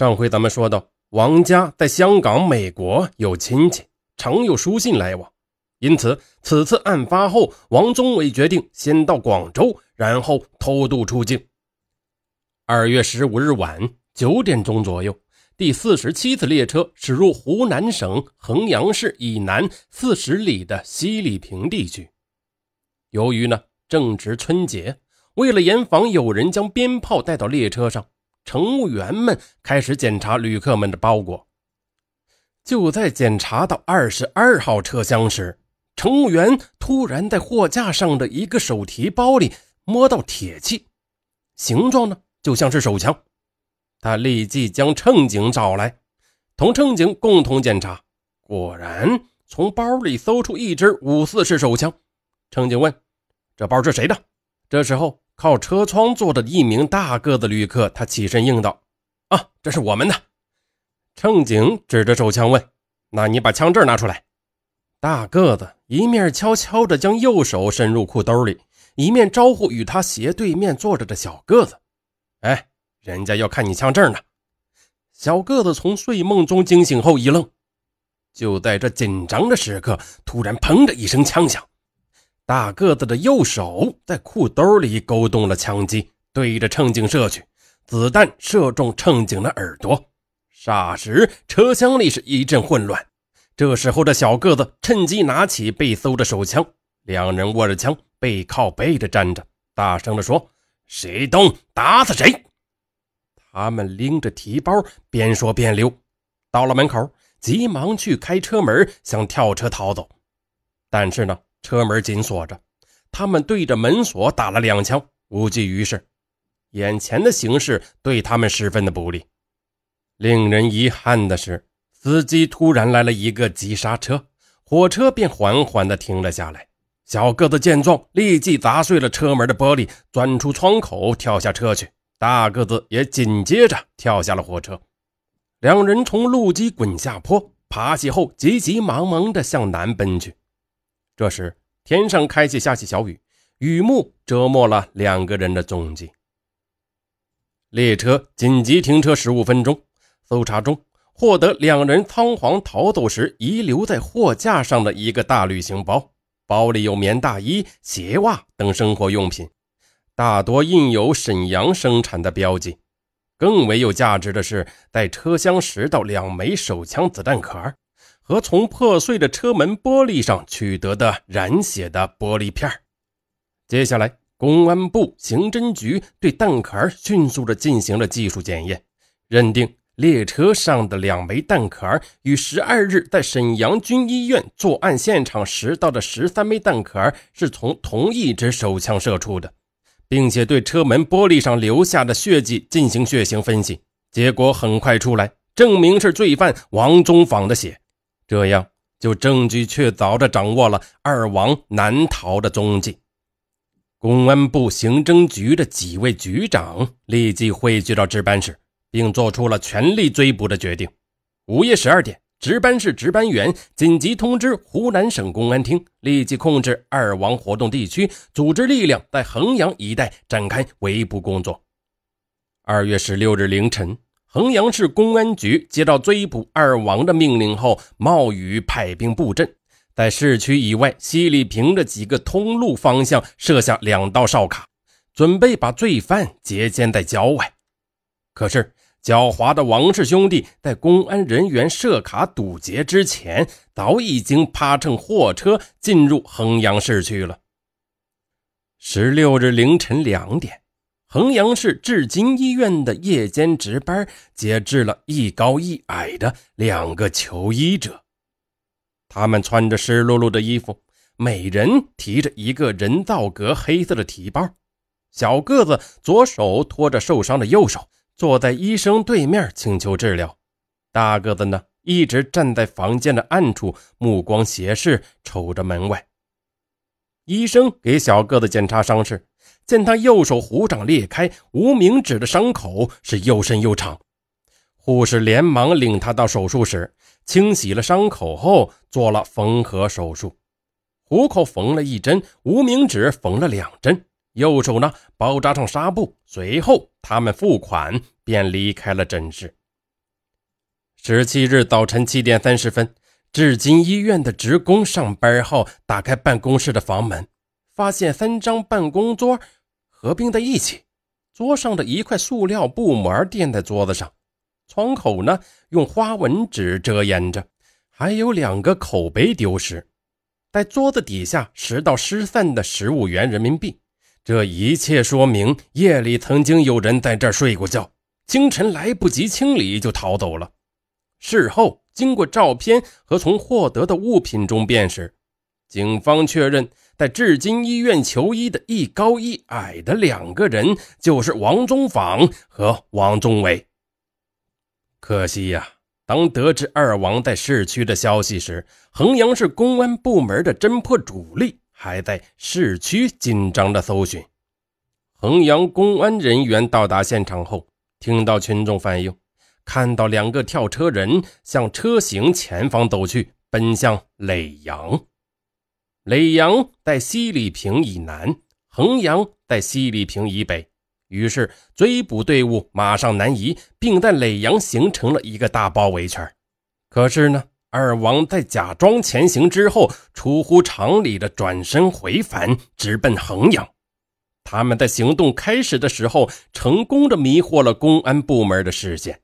上回咱们说到，王家在香港、美国有亲戚，常有书信来往，因此此次案发后，王宗伟决定先到广州，然后偷渡出境。2月15日晚9点钟左右，第47次列车驶入湖南省衡阳市以南40里的西里坪地区。由于正值春节，为了严防有人将鞭炮带到列车上，乘务员们开始检查旅客们的包裹。就在检查到22号车厢时，乘务员突然在货架上的一个手提包里摸到铁器，形状就像是手枪。他立即将乘警找来，同乘警共同检查，果然从包里搜出一支544式手枪。乘警问：这包是谁的？这时候靠车窗坐着一名大个子旅客，他起身应道：这是我们的。乘警指着手枪问：那你把枪证拿出来。大个子一面悄悄地将右手伸入裤兜里，一面招呼与他斜对面坐着的小个子：人家要看你枪证呢。小个子从睡梦中惊醒后一愣，就在这紧张的时刻，突然砰的一声枪响，大个子的右手在裤兜里勾动了枪机，对着乘警射去，子弹射中乘警的耳朵。霎时车厢里是一阵混乱，这时候的小个子趁机拿起被搜的手枪，两人握着枪背靠背的站着，大声地说：谁动打死谁。他们拎着提包边说边溜，到了门口急忙去开车门，想跳车逃走。但是车门紧锁着，他们对着门锁打了两枪，无济于事。眼前的形势对他们十分的不利。令人遗憾的是，司机突然来了一个急刹车，火车便缓缓地停了下来。小个子见状立即砸碎了车门的玻璃，钻出窗口跳下车去，大个子也紧接着跳下了火车。两人从路基滚下坡，爬起后急急忙忙地向南奔去。这时天上开始下起小雨，雨幕遮没了两个人的踪迹。列车紧急停车15分钟，搜查中获得两人仓皇逃走时遗留在货架上的一个大旅行包，包里有棉大衣、鞋袜等生活用品，大多印有沈阳生产的标记。更为有价值的是，在车厢拾到两枚手枪子弹壳和从破碎的车门玻璃上取得的染血的玻璃片。接下来公安部刑侦局对弹壳迅速地进行了技术检验，认定列车上的两枚弹壳与12日在沈阳军医院作案现场拾到的13枚弹壳是从同一支手枪射出的，并且对车门玻璃上留下的血迹进行血型分析，结果很快出来，证明是罪犯王宗昉的血。这样就证据确凿地掌握了二王难逃的踪迹。公安部刑侦局的几位局长立即汇聚到值班室，并做出了全力追捕的决定。午夜12点，值班室值班员紧急通知湖南省公安厅，立即控制二王活动地区，组织力量在衡阳一带展开围捕工作。2月16日凌晨，衡阳市公安局接到追捕二王的命令后，冒雨派兵布阵，在市区以外西里坪的几个通路方向设下2道哨卡，准备把罪犯截歼在郊外。可是狡猾的王氏兄弟在公安人员设卡堵截之前，早已经趴乘货车进入衡阳市区了。16日凌晨2点，衡阳市至今医院的夜间值班截至了一高一矮的两个求医者。他们穿着湿漉漉的衣服，每人提着一个人造革黑色的提包。小个子左手托着受伤的右手，坐在医生对面请求治疗。大个子一直站在房间的暗处，目光斜视瞅着门外。医生给小个子检查伤势，见他右手虎掌裂开，无名指的伤口是又深又长。护士连忙领他到手术室，清洗了伤口后做了缝合手术。虎口缝了一针，无名指缝了2针。右手包扎上纱布，随后他们付款便离开了诊室。17日早晨7点30分，至今医院的职工上班后打开办公室的房门，发现3张办公桌合并在一起，桌上的一块塑料布膜垫在桌子上，窗口呢用花纹纸遮掩着，还有2个口杯丢失，在桌子底下拾到失散的15元人民币。这一切说明夜里曾经有人在这儿睡过觉，清晨来不及清理就逃走了。事后经过照片和从获得的物品中辨识，警方确认在至今医院求医的一高一矮的2个人就是王宗访和王宗伟。可惜呀，当得知二王在市区的消息时，衡阳市公安部门的侦破主力还在市区紧张的搜寻。衡阳公安人员到达现场后，听到群众反映，看到2个跳车人向车型前方走去，奔向耒阳。耒阳在西丽坪以南，衡阳在西丽坪以北，于是追捕队伍马上南移，并在耒阳形成了一个大包围圈。可是呢，二王在假装前行之后，出乎常理的转身回返，直奔衡阳。他们在行动开始的时候，成功的迷惑了公安部门的视线。